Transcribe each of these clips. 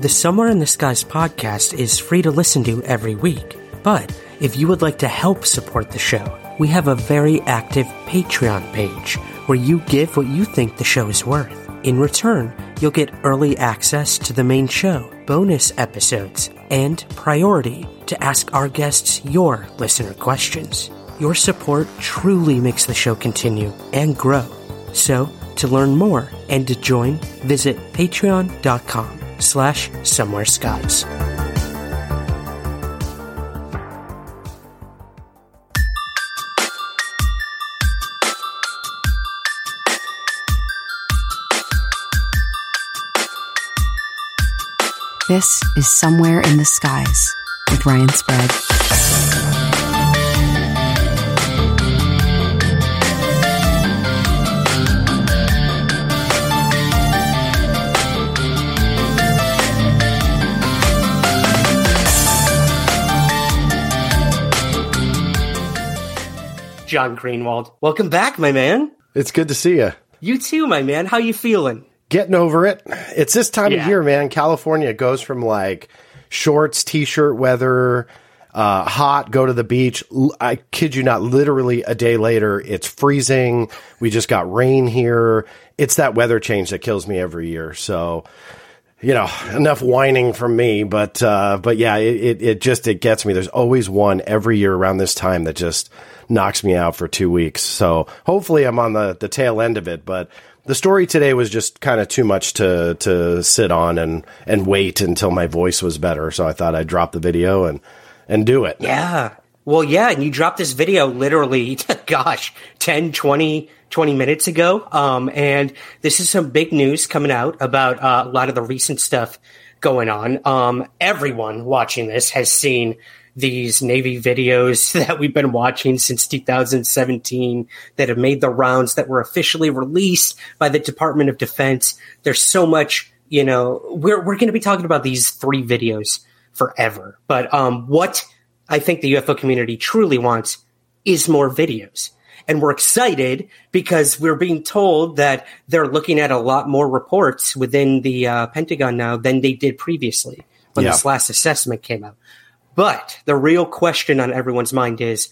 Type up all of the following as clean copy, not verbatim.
The Somewhere in the Skies podcast is free to listen to every week, but if you would like to help support the show, we have a very active Patreon page where you give what you think the show is worth. In return, you'll get early access to the main show, bonus episodes, and priority to ask our guests your listener questions. Your support truly makes the show continue and grow. So, to learn more and to join, visit patreon.com/SomewhereSkies. This is Somewhere in the Skies with Ryan Sprague. John Greenwald, welcome back, my man. It's good to see you. You too, my man. How you feeling? Getting over it. It's this time of year, man. California goes from like shorts, t-shirt weather, hot, go to the beach. I kid you not, literally a day later, it's freezing. We just got rain here. It's that weather change that kills me every year. So, you know, enough whining from me, but yeah, it gets me. There's always one every year around this time that just knocks me out for 2 weeks. So hopefully I'm on the tail end of it, but the story today was just kind of too much to sit on and wait until my voice was better. So I thought I'd drop the video and do it. Yeah. Well, yeah. And you dropped this video literally, gosh, 20 minutes ago. And this is some big news coming out about a lot of the recent stuff going on. Everyone watching this has seen these Navy videos that we've been watching since 2017 that have made the rounds, that were officially released by the Department of Defense. There's so much, you know, we're going to be talking about these three videos forever. But what I think the UFO community truly wants is more videos. And we're excited because we're being told that they're looking at a lot more reports within the Pentagon now than they did previously when this last assessment came out. But the real question on everyone's mind is,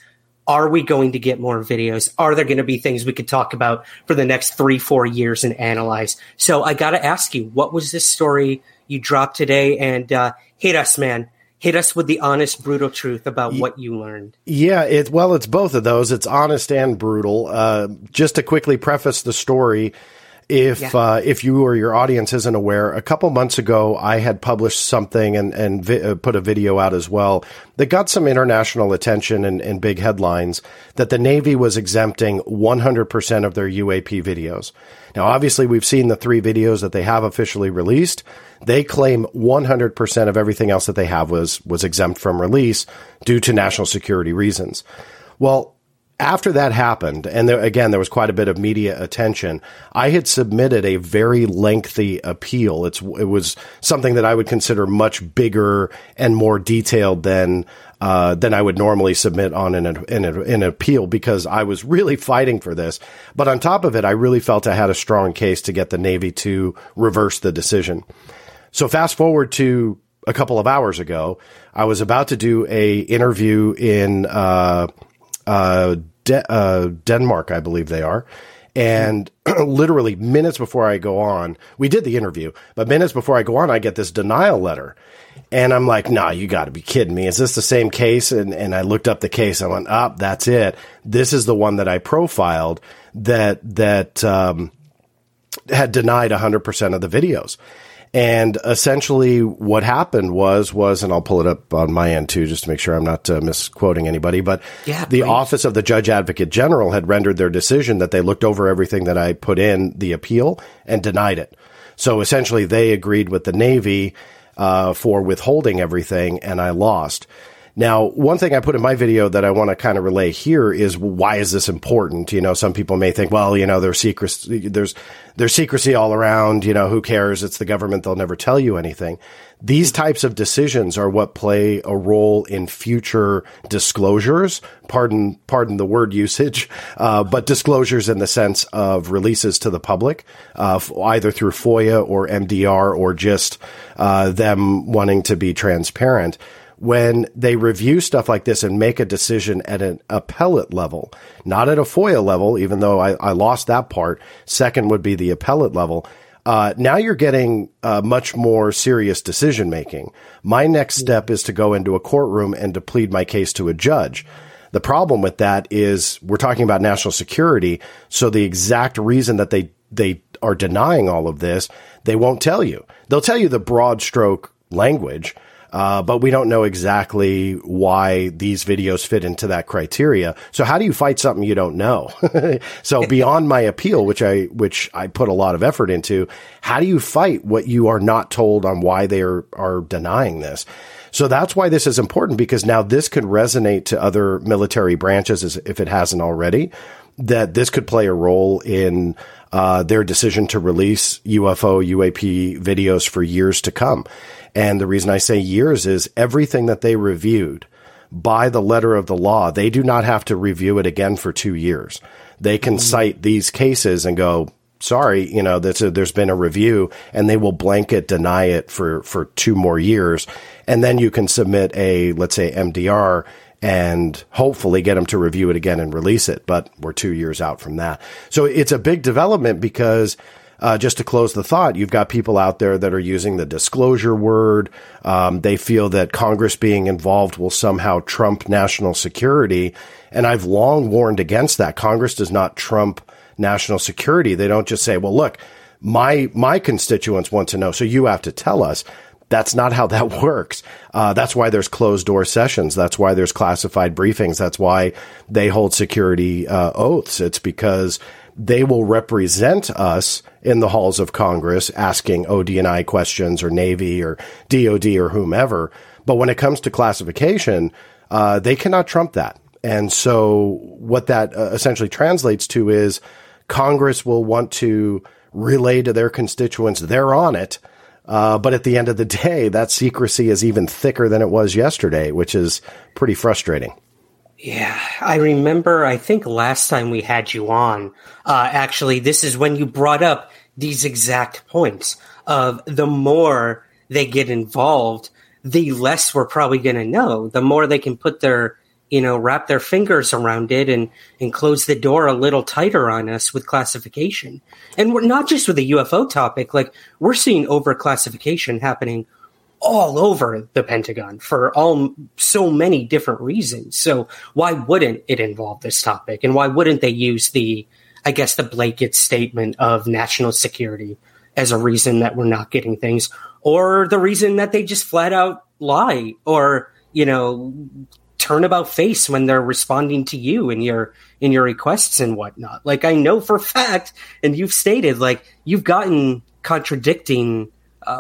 are we going to get more videos? Are there going to be things we could talk about for the next 3-4 years and analyze? So I got to ask you, what was this story you dropped today? And hit us, man. Hit us with the honest, brutal truth about what you learned. Yeah, it's both of those. It's honest and brutal. Just to quickly preface the story, if you or your audience isn't aware, a couple months ago, I had published something and put a video out as well that got some international attention and big headlines that the Navy was exempting 100% of their UAP videos. Now, obviously, we've seen the three videos that they have officially released. They claim 100% of everything else that they have was exempt from release due to national security reasons. Well, after that happened, and there was quite a bit of media attention, I had submitted a very lengthy appeal. It was something that I would consider much bigger and more detailed than I would normally submit on an appeal, because I was really fighting for this. But on top of it, I really felt I had a strong case to get the Navy to reverse the decision. So fast forward to a couple of hours ago, I was about to do a interview in Denmark, I believe they are. And literally minutes before I go on, we did the interview, but minutes before I go on, I get this denial letter. And I'm like, nah, you got to be kidding me. Is this the same case? And I looked up the case. I went, that's it. This is the one that I profiled that had denied 100% of the videos. And essentially what happened was, and I'll pull it up on my end too, just to make sure I'm not misquoting anybody, but the Office of the Judge Advocate General had rendered their decision that they looked over everything that I put in the appeal and denied it. So essentially they agreed with the Navy for withholding everything, and I lost. Now, one thing I put in my video that I want to kind of relay here is, why is this important? You know, some people may think, well, you know, there's secrecy all around. You know, who cares? It's the government. They'll never tell you anything. These types of decisions are what play a role in future disclosures. Pardon the word usage, but disclosures in the sense of releases to the public, either through FOIA or MDR or just them wanting to be transparent. When they review stuff like this and make a decision at an appellate level, not at a FOIA level, even though I lost that part. Second would be the appellate level. Now you're getting much more serious decision making. My next step is to go into a courtroom and to plead my case to a judge. The problem with that is we're talking about national security. So the exact reason that they are denying all of this, they won't tell you. They'll tell you the broad stroke language. But we don't know exactly why these videos fit into that criteria. So how do you fight something you don't know? So beyond my appeal, which I put a lot of effort into, how do you fight what you are not told on why they are denying this? So that's why this is important, because now this could resonate to other military branches, as if it hasn't already, that this could play a role in their decision to release UFO, UAP videos for years to come. And the reason I say years is everything that they reviewed by the letter of the law, they do not have to review it again for 2 years. They can cite these cases and go, sorry, you know, there's been a review, and they will blanket deny it for 2 more years. And then you can submit a, let's say, MDR and hopefully get them to review it again and release it. But we're 2 years out from that. So it's a big development because just to close the thought, you've got people out there that are using the disclosure word. They feel that Congress being involved will somehow trump national security. And I've long warned against that. Congress does not trump national security. They don't just say, well, look, my constituents want to know, so you have to tell us. That's not how that works. That's why there's closed door sessions. That's why there's classified briefings. That's why they hold security oaths. It's because they will represent us in the halls of Congress asking ODNI questions or Navy or DOD or whomever. But when it comes to classification, they cannot trump that. And so what that essentially translates to is Congress will want to relay to their constituents, they're on it. But at the end of the day, that secrecy is even thicker than it was yesterday, which is pretty frustrating. Yeah, I remember, I think last time we had you on, actually, this is when you brought up these exact points of the more they get involved, the less we're probably going to know, the more they can put their, you know, wrap their fingers around it and close the door a little tighter on us with classification. And we're not just with the UFO topic, like we're seeing overclassification happening all over the Pentagon for so many different reasons. So why wouldn't it involve this topic? And why wouldn't they use the blanket statement of national security as a reason that we're not getting things, or the reason that they just flat out lie or, you know, turnabout face when they're responding to you and in your requests and whatnot. Like, I know for a fact, and you've stated, like, you've gotten contradicting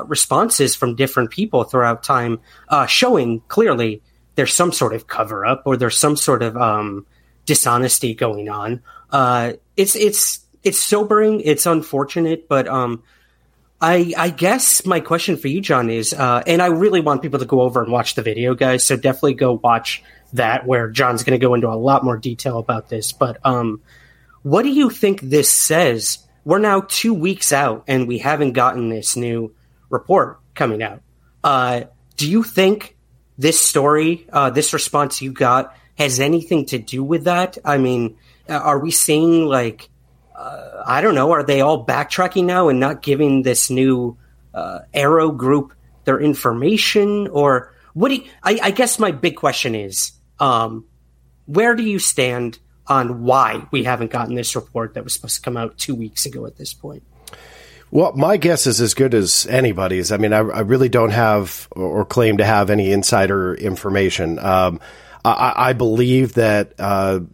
responses from different people throughout time, showing clearly there's some sort of cover up or there's some sort of dishonesty going on. It's sobering. It's unfortunate, but I guess my question for you, John, is, and I really want people to go over and watch the video, guys, so definitely go watch that, where John's going to go into a lot more detail about this. But what do you think this says? We're now 2 weeks out, and we haven't gotten this new report coming out. Do you think this story, this response you got, has anything to do with that? I mean, are we seeing, like, I don't know, are they all backtracking now and not giving this new Aero group their information? Or what do you, I guess my big question is, where do you stand on why we haven't gotten this report that was supposed to come out 2 weeks ago at this point? Well, my guess is as good as anybody's. I mean, I really don't have or claim to have any insider information. I believe that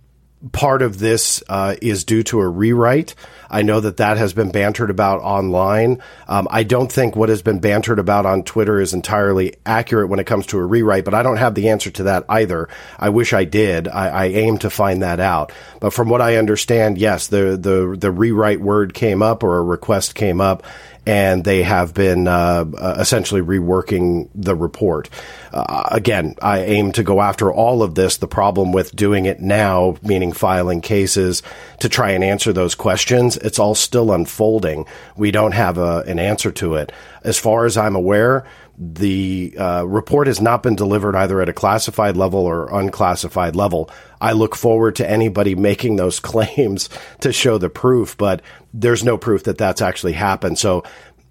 part of this is due to a rewrite. I know that that has been bantered about online. I don't think what has been bantered about on Twitter is entirely accurate when it comes to a rewrite, but I don't have the answer to that either. I wish I did. I aim to find that out. But from what I understand, yes, the rewrite word came up, or a request came up, and they have been essentially reworking the report. Again, I aim to go after all of this. The problem with doing it now, meaning filing cases to try and answer those questions, it's all still unfolding. We don't have an answer to it. As far as I'm aware, the report has not been delivered either at a classified level or unclassified level. I look forward to anybody making those claims to show the proof, but there's no proof that that's actually happened. So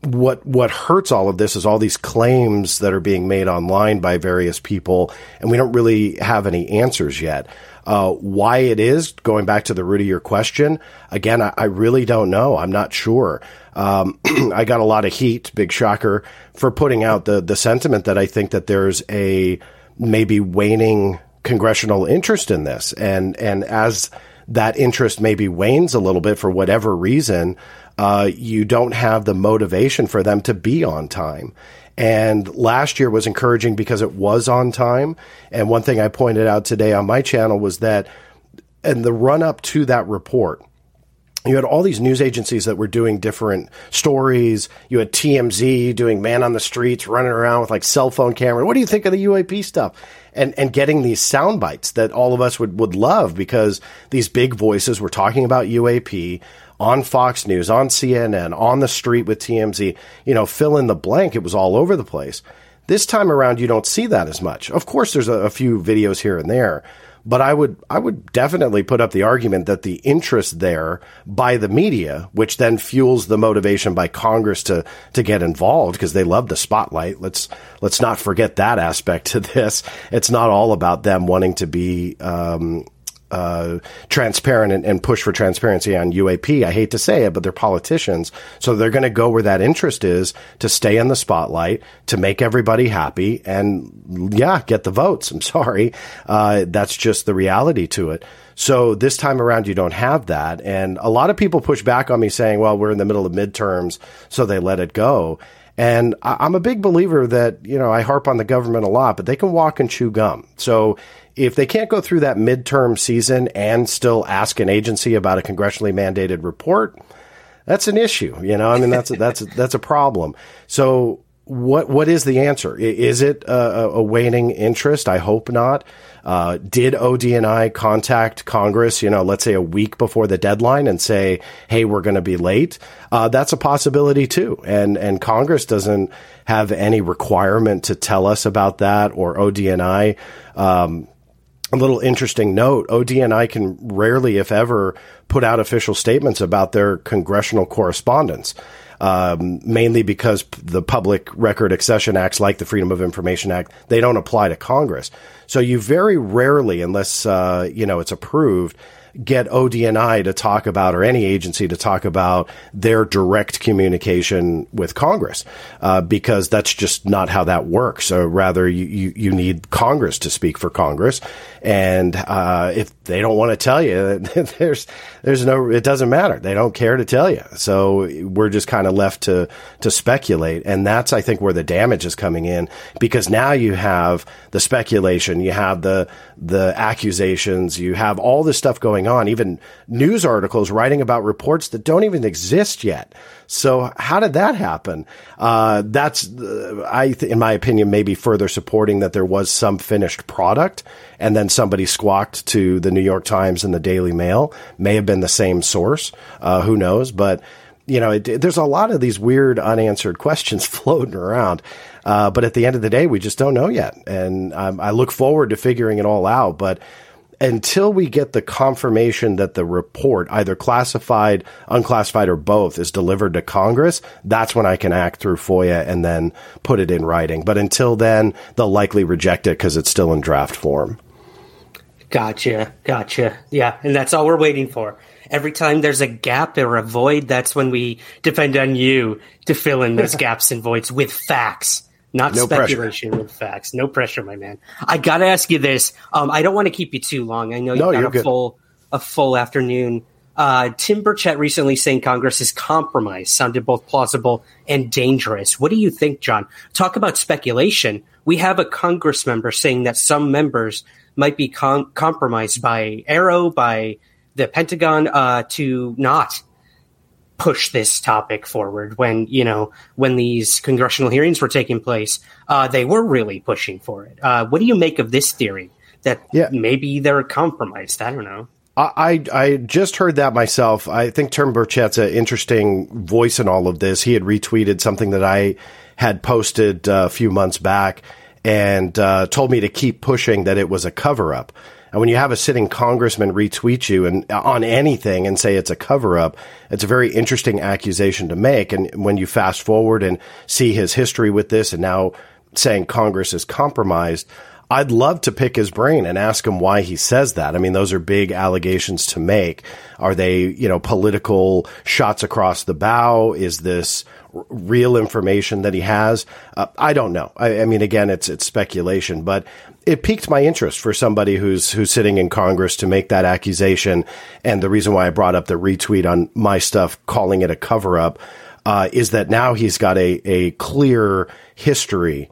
what hurts all of this is all these claims that are being made online by various people, and we don't really have any answers yet. Why it is, going back to the root of your question, again, I really don't know. I'm not sure. I got a lot of heat, big shocker, for putting out the sentiment that I think that there's a maybe waning congressional interest in this. And as that interest maybe wanes a little bit for whatever reason, you don't have the motivation for them to be on time. And last year was encouraging because it was on time. And one thing I pointed out today on my channel was that in the run-up to that report, you had all these news agencies that were doing different stories. You had TMZ doing man on the streets, running around with like cell phone camera. What do you think of the UAP stuff? And getting these sound bites that all of us would love, because these big voices were talking about UAP on Fox News, on CNN, on the street with TMZ. You know, fill in the blank. It was all over the place. This time around, you don't see that as much. Of course, there's a few videos here and there. But I would definitely put up the argument that the interest there by the media, which then fuels the motivation by Congress to get involved because they love the spotlight. Let's not forget that aspect to this. It's not all about them wanting to be transparent and push for transparency on UAP. I hate to say it, but they're politicians. So they're going to go where that interest is to stay in the spotlight, to make everybody happy, and yeah, get the votes. I'm sorry. That's just the reality to it. So this time around, you don't have that. And a lot of people push back on me saying, well, we're in the middle of midterms, so they let it go. And I'm a big believer that, you know, I harp on the government a lot, but they can walk and chew gum. So if they can't go through that midterm season and still ask an agency about a congressionally mandated report, that's an issue. You know, I mean, that's a problem. So what is the answer? Is it a waning interest? I hope not. Did ODNI contact Congress, you know, let's say a week before the deadline and say, hey, we're going to be late? That's a possibility, too. And Congress doesn't have any requirement to tell us about that, or ODNI. A little interesting note, ODNI can rarely, if ever, put out official statements about their congressional correspondence, mainly because the Public Record Accession Acts, like the Freedom of Information Act, they don't apply to Congress. So you very rarely, unless you know, it's approved, get ODNI to talk about, or any agency to talk about, their direct communication with Congress, because that's just not how that works. Or rather, you need Congress to speak for Congress. And if they don't want to tell you, there's no, it doesn't matter. They don't care to tell you. So we're just kind of left to speculate. And that's, I think, where the damage is coming in, because now you have the speculation, you have the accusations, you have all this stuff going on, even news articles writing about reports that don't even exist yet. So how did that happen? That's, in my opinion, maybe further supporting that there was some finished product, and then somebody squawked to the New York Times and the Daily Mail. May have been the same source. Who knows? But, you know, there's a lot of these weird unanswered questions floating around. But at the end of the day, we just don't know yet. And I look forward to figuring it all out. But until we get the confirmation that the report, either classified, unclassified, or both, is delivered to Congress, that's when I can act through FOIA and then put it in writing. But until then, they'll likely reject it because it's still in draft form. Gotcha. Yeah. And that's all we're waiting for. Every time there's a gap or a void, that's when we depend on you to fill in those gaps and voids with facts. Not no speculation pressure. With facts. No pressure, my man. I got to ask you this. I don't want to keep you too long. I know you've got a full afternoon. Tim Burchett recently saying Congress is compromised sounded both plausible and dangerous. What do you think, John? Talk about speculation. We have a Congress member saying that some members might be compromised by Arrow, by the Pentagon, to not push this topic forward when these congressional hearings were taking place. They were really pushing for it. What do you make of this theory that maybe they're compromised? I don't know. I just heard that myself. I think Tim Burchett's an interesting voice in all of this. He had retweeted something that I had posted a few months back and told me to keep pushing that it was a cover-up. And when you have a sitting congressman retweet you and on anything and say it's a cover-up, it's a very interesting accusation to make. And when you fast forward and see his history with this and now saying Congress is compromised, I'd love to pick his brain and ask him why he says that. I mean, those are big allegations to make. Are they, political shots across the bow? Is this real information that he has? I don't know. I mean, again, it's speculation, but it piqued my interest for somebody who's sitting in Congress to make that accusation. And the reason why I brought up the retweet on my stuff, calling it a cover up, is that now he's got a clear history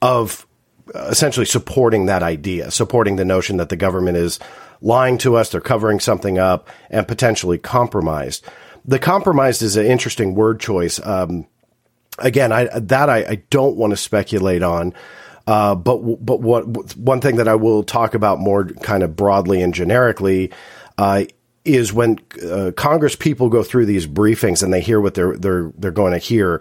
of essentially supporting that idea, supporting the notion that the government is lying to us, they're covering something up, and potentially compromised. The compromised is an interesting word choice. Again, I don't want to speculate on, but what one thing that I will talk about more kind of broadly and generically is when Congress people go through these briefings and they hear what they're going to hear.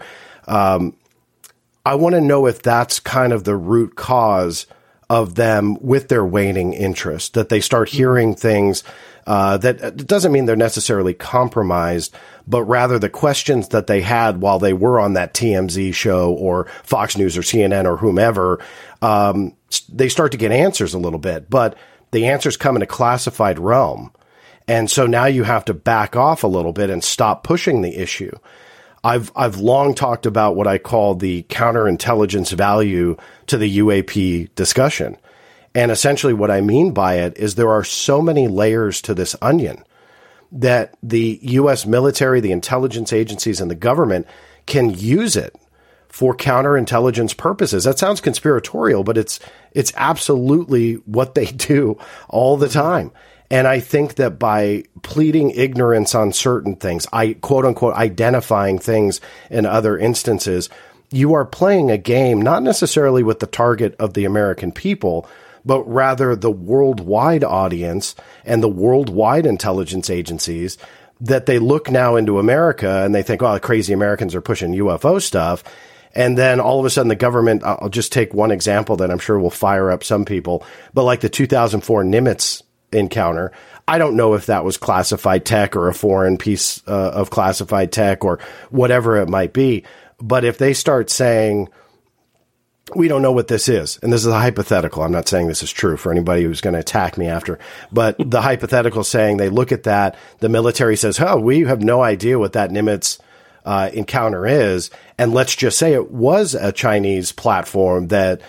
I want to know if that's kind of the root cause of them with their waning interest, that they start hearing things that doesn't mean they're necessarily compromised, but rather the questions that they had while they were on that TMZ show or Fox News or CNN or whomever, they start to get answers a little bit, but the answers come in a classified realm. And so now you have to back off a little bit and stop pushing the issue. I've long talked about what I call the counterintelligence value to the UAP discussion. And essentially what I mean by it is there are so many layers to this onion that the U.S. military, the intelligence agencies, and the government can use it for counterintelligence purposes. That sounds conspiratorial, but it's absolutely what they do all the time. And I think that by pleading ignorance on certain things, quote unquote, identifying things in other instances, you are playing a game, not necessarily with the target of the American people, but rather the worldwide audience and the worldwide intelligence agencies that they look now into America and they think, oh, the crazy Americans are pushing UFO stuff. And then all of a sudden the government, I'll just take one example that I'm sure will fire up some people, but like the 2004 Nimitz encounter. I don't know if that was classified tech or a foreign piece of classified tech or whatever it might be. But if they start saying, we don't know what this is, and this is a hypothetical. I'm not saying this is true for anybody who's going to attack me after, but the hypothetical saying they look at that, the military says, oh, we have no idea what that Nimitz encounter is. And let's just say it was a Chinese platform that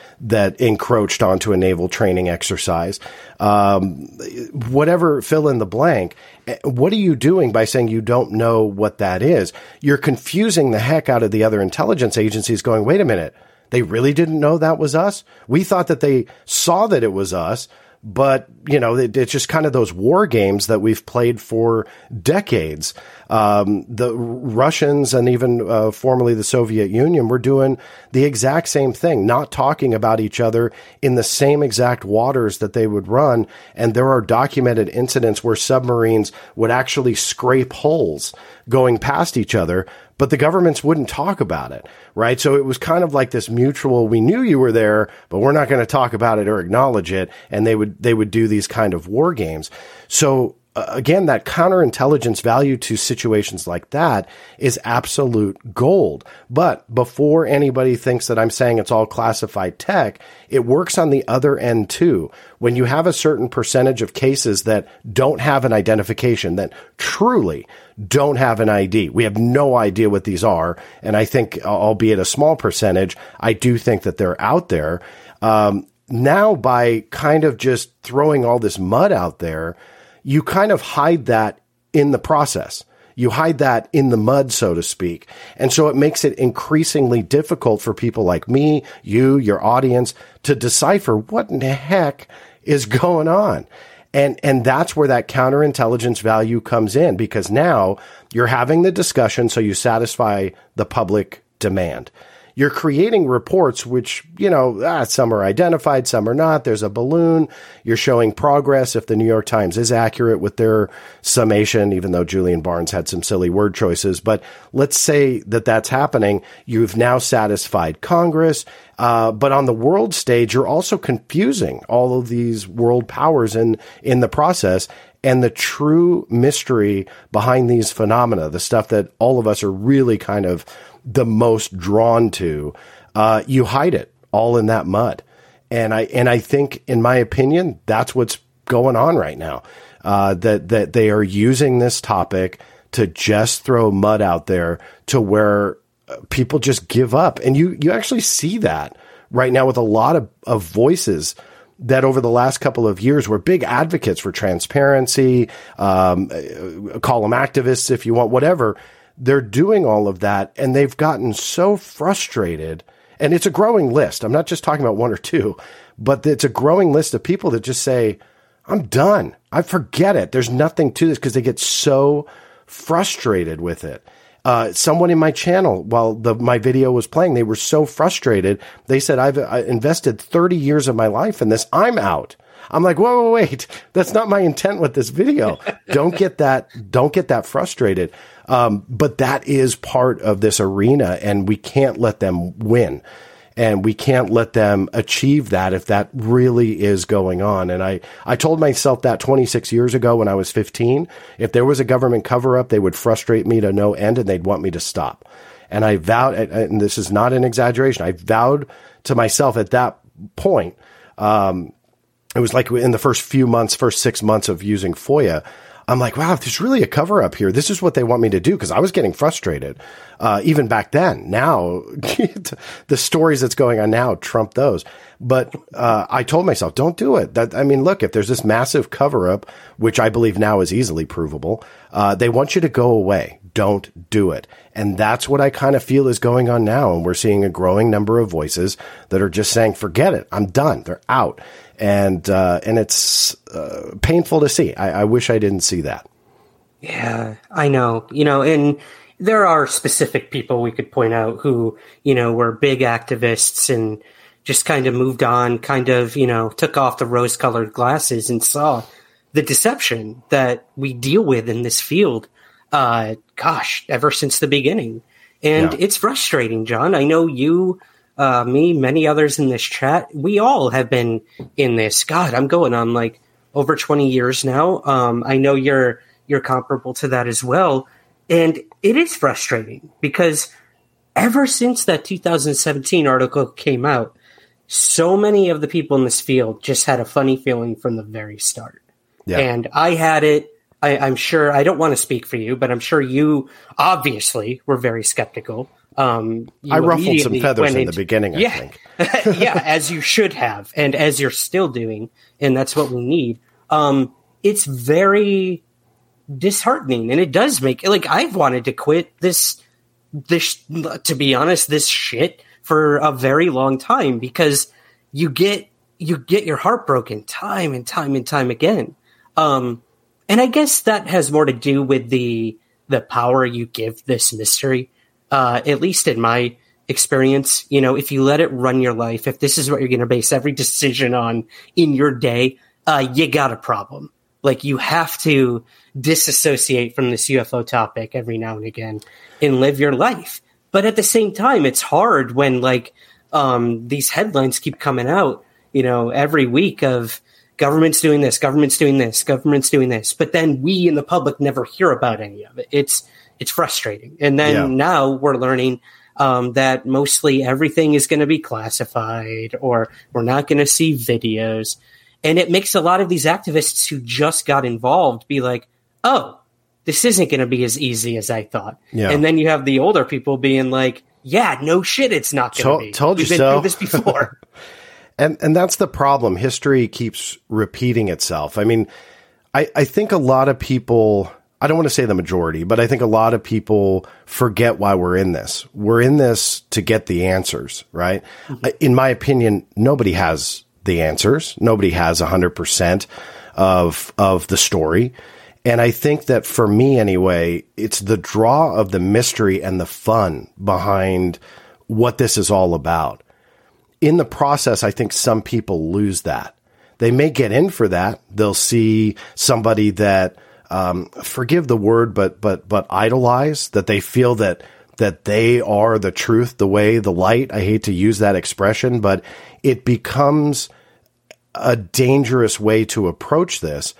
encroached onto a naval training exercise. Whatever, fill in the blank. What are you doing by saying you don't know what that is? You're confusing the heck out of the other intelligence agencies going, wait a minute, they really didn't know that was us? We thought that they saw that it was us, but, it's just kind of those war games that we've played for decades. The Russians and even formerly the Soviet Union were doing the exact same thing, not talking about each other in the same exact waters that they would run. And there are documented incidents where submarines would actually scrape holes going past each other, but the governments wouldn't talk about it, right? So it was kind of like this mutual, we knew you were there, but we're not going to talk about it or acknowledge it. And they would do these kind of war games. So again, that counterintelligence value to situations like that is absolute gold. But before anybody thinks that I'm saying it's all classified tech, it works on the other end too. When you have a certain percentage of cases that don't have an identification, that truly don't have an ID, we have no idea what these are. And I think, albeit a small percentage, I do think that they're out there. Now by kind of just throwing all this mud out there, you kind of hide that in the process. You hide that in the mud, so to speak. And so it makes it increasingly difficult for people like me, you, your audience, to decipher what in the heck is going on. And that's where that counterintelligence value comes in, because now you're having the discussion so you satisfy the public demand. You're creating reports which, you know, some are identified, some are not. There's a balloon. You're showing progress if the New York Times is accurate with their summation, even though Julian Barnes had some silly word choices. But let's say that that's happening. You've now satisfied Congress. But on the world stage, you're also confusing all of these world powers in the process. And the true mystery behind these phenomena, the stuff that all of us are really kind of the most drawn to, you hide it all in that mud. And I think, in my opinion, that's what's going on right now, that they are using this topic to just throw mud out there to where people just give up. And you actually see that right now with a lot of voices that over the last couple of years were big advocates for transparency, call them activists if you want, whatever. They're doing all of that, and they've gotten so frustrated. And it's a growing list. I'm not just talking about one or two, but it's a growing list of people that just say, I'm done. I forget it. There's nothing to this, because they get so frustrated with it. Someone in my channel, while my video was playing, they were so frustrated. They said, I invested 30 years of my life in this. I'm out. I'm like, whoa, wait, that's not my intent with this video. Don't get that frustrated. But that is part of this arena, and we can't let them win, and we can't let them achieve that if that really is going on. And I told myself that 26 years ago when I was 15, if there was a government cover up, they would frustrate me to no end and they'd want me to stop. And I vowed, and this is not an exaggeration, I vowed to myself at that point, it was like in the first 6 months of using FOIA, I'm like, wow, if there's really a cover up here, this is what they want me to do, because I was getting frustrated even back then. Now, the stories that's going on now trump those. But I told myself, don't do it. Look, if there's this massive cover up, which I believe now is easily provable, they want you to go away. Don't do it. And that's what I kind of feel is going on now. And we're seeing a growing number of voices that are just saying, forget it. I'm done. They're out. And it's painful to see. I wish I didn't see that. Yeah, I know. You know, and there are specific people we could point out who, you know, were big activists and just kind of moved on, kind of, you know, took off the rose-colored glasses and saw the deception that we deal with in this field, ever since the beginning. And It's frustrating, John. I know you... me, many others in this chat, we all have been in this. God, I'm going on like over 20 years now. I know you're comparable to that as well. And it is frustrating because ever since that 2017 article came out, so many of the people in this field just had a funny feeling from the very start. Yeah. And I had it. I'm sure, I don't want to speak for you, but I'm sure you obviously were very skeptical. I ruffled some feathers in the beginning, I think. Yeah, as you should have, and as you're still doing, and that's what we need. It's very disheartening, and it does make, like, I've wanted to quit this, to be honest, this shit for a very long time, because you get your heart broken time and time and time again. And I guess that has more to do with the power you give this mystery. At least in my experience, you know, if you let it run your life, if this is what you're going to base every decision on in your day, you got a problem. Like, you have to disassociate from this UFO topic every now and again and live your life. But at the same time, it's hard when, like, these headlines keep coming out, you know, every week of government's doing this, government's doing this, government's doing this. But then we in the public never hear about any of it. It's frustrating. And then now we're learning that mostly everything is going to be classified, or we're not going to see videos. And it makes a lot of these activists who just got involved be like, oh, this isn't going to be as easy as I thought. Yeah. And then you have the older people being like, yeah, no shit, it's not going to be. Told you so. We've been through this before. And that's the problem. History keeps repeating itself. I mean, I think a lot of people, I don't want to say the majority, but I think a lot of people forget why we're in this. We're in this to get the answers, right? Mm-hmm. In my opinion, nobody has the answers. Nobody has 100% of the story. And I think that for me anyway, it's the draw of the mystery and the fun behind what this is all about. In the process, I think some people lose that. They may get in for that. They'll see somebody that, forgive the word, but idolize, that they feel that they are the truth, the way, the light. I hate to use that expression, but it becomes a dangerous way to approach this.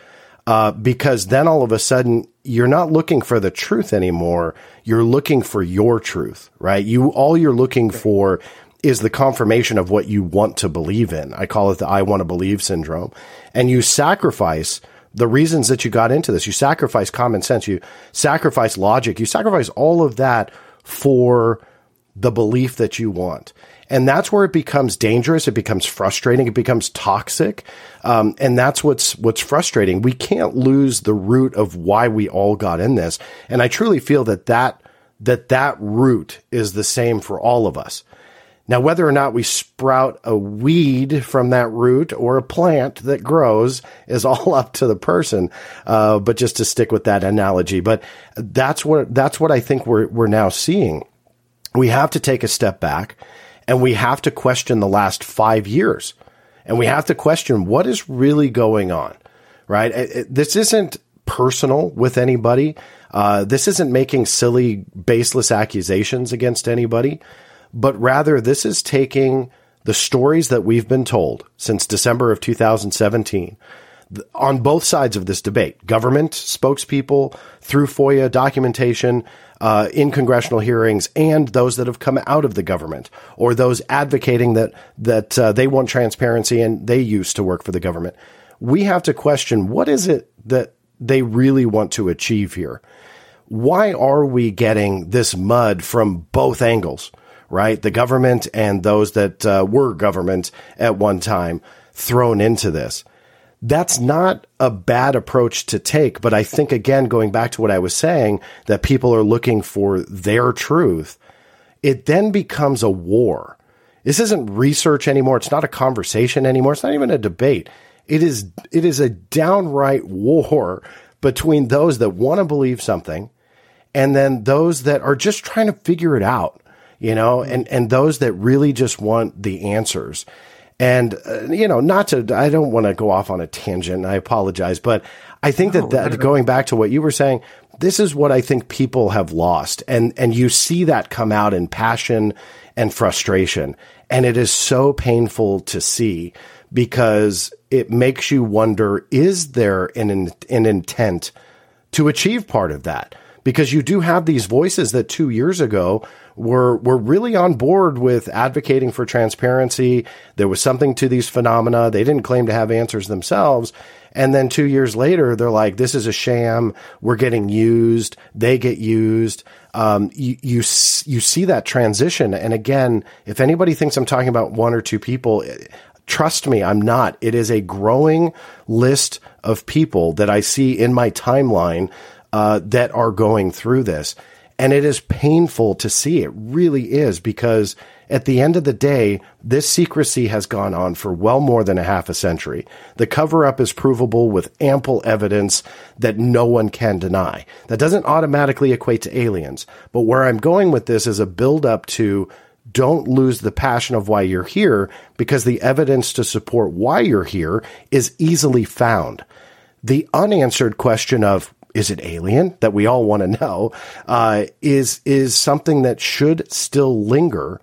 Because then all of a sudden you're not looking for the truth anymore. You're looking for your truth, right? All you're looking for is the confirmation of what you want to believe in. I call it the I want to believe syndrome. And you sacrifice the reasons that you got into this. You sacrifice common sense. You sacrifice logic. You sacrifice all of that for the belief that you want. And that's where it becomes dangerous. It becomes frustrating. It becomes toxic. And that's what's frustrating. We can't lose the root of why we all got in this. And I truly feel that root is the same for all of us. Now, whether or not we sprout a weed from that root or a plant that grows is all up to the person. But just to stick with that analogy, but that's what I think we're now seeing. We have to take a step back. And we have to question the last 5 years, and we have to question what is really going on, right? This isn't personal with anybody. This isn't making silly, baseless accusations against anybody, but rather this is taking the stories that we've been told since December of 2017 on both sides of this debate, government spokespeople through FOIA documentation, in congressional hearings, and those that have come out of the government or those advocating that they want transparency and they used to work for the government. We have to question, what is it that they really want to achieve here? Why are we getting this mud from both angles, right? The government and those that were government at one time thrown into this. That's not a bad approach to take, but I think, again, going back to what I was saying, that people are looking for their truth, it then becomes a war. This isn't research anymore. It's not a conversation anymore. It's not even a debate. It is a downright war between those that want to believe something and then those that are just trying to figure it out, you know, and those that really just want the answers. And, I don't want to go off on a tangent. I apologize. But I think that going back to what you were saying, this is what I think people have lost. And you see that come out in passion and frustration. And it is so painful to see because it makes you wonder, is there an intent to achieve part of that? Because you do have these voices that 2 years ago were really on board with advocating for transparency. There was something to these phenomena. They didn't claim to have answers themselves. And then 2 years later, they're like, this is a sham. We're getting used. They get used. You see that transition. And again, if anybody thinks I'm talking about one or two people, trust me, I'm not. It is a growing list of people that I see in my timeline that are going through this. And it is painful to see. It really is, because at the end of the day, this secrecy has gone on for well more than a half a century. The cover-up is provable with ample evidence that no one can deny. That doesn't automatically equate to aliens. But where I'm going with this is a build-up to don't lose the passion of why you're here, because the evidence to support why you're here is easily found. The unanswered question of, is it alien, that we all want to know, is something that should still linger.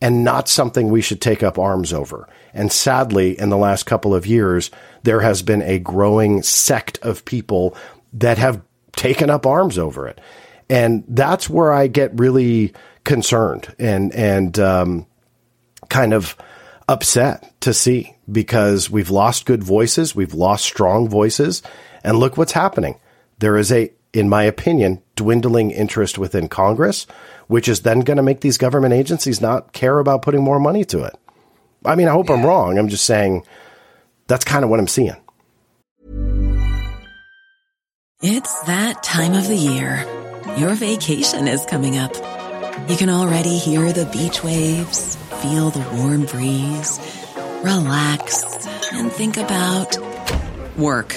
and not something we should take up arms over. And sadly, in the last couple of years, there has been a growing sect of people that have taken up arms over it. And that's where I get really concerned and kind of upset to see, because we've lost good voices. We've lost strong voices. And look what's happening. There is a, in my opinion, dwindling interest within Congress, which is then going to make these government agencies not care about putting more money to it. I mean, I hope I'm wrong. I'm just saying that's kind of what I'm seeing. It's that time of the year. Your vacation is coming up. You can already hear the beach waves, feel the warm breeze, relax, and think about work.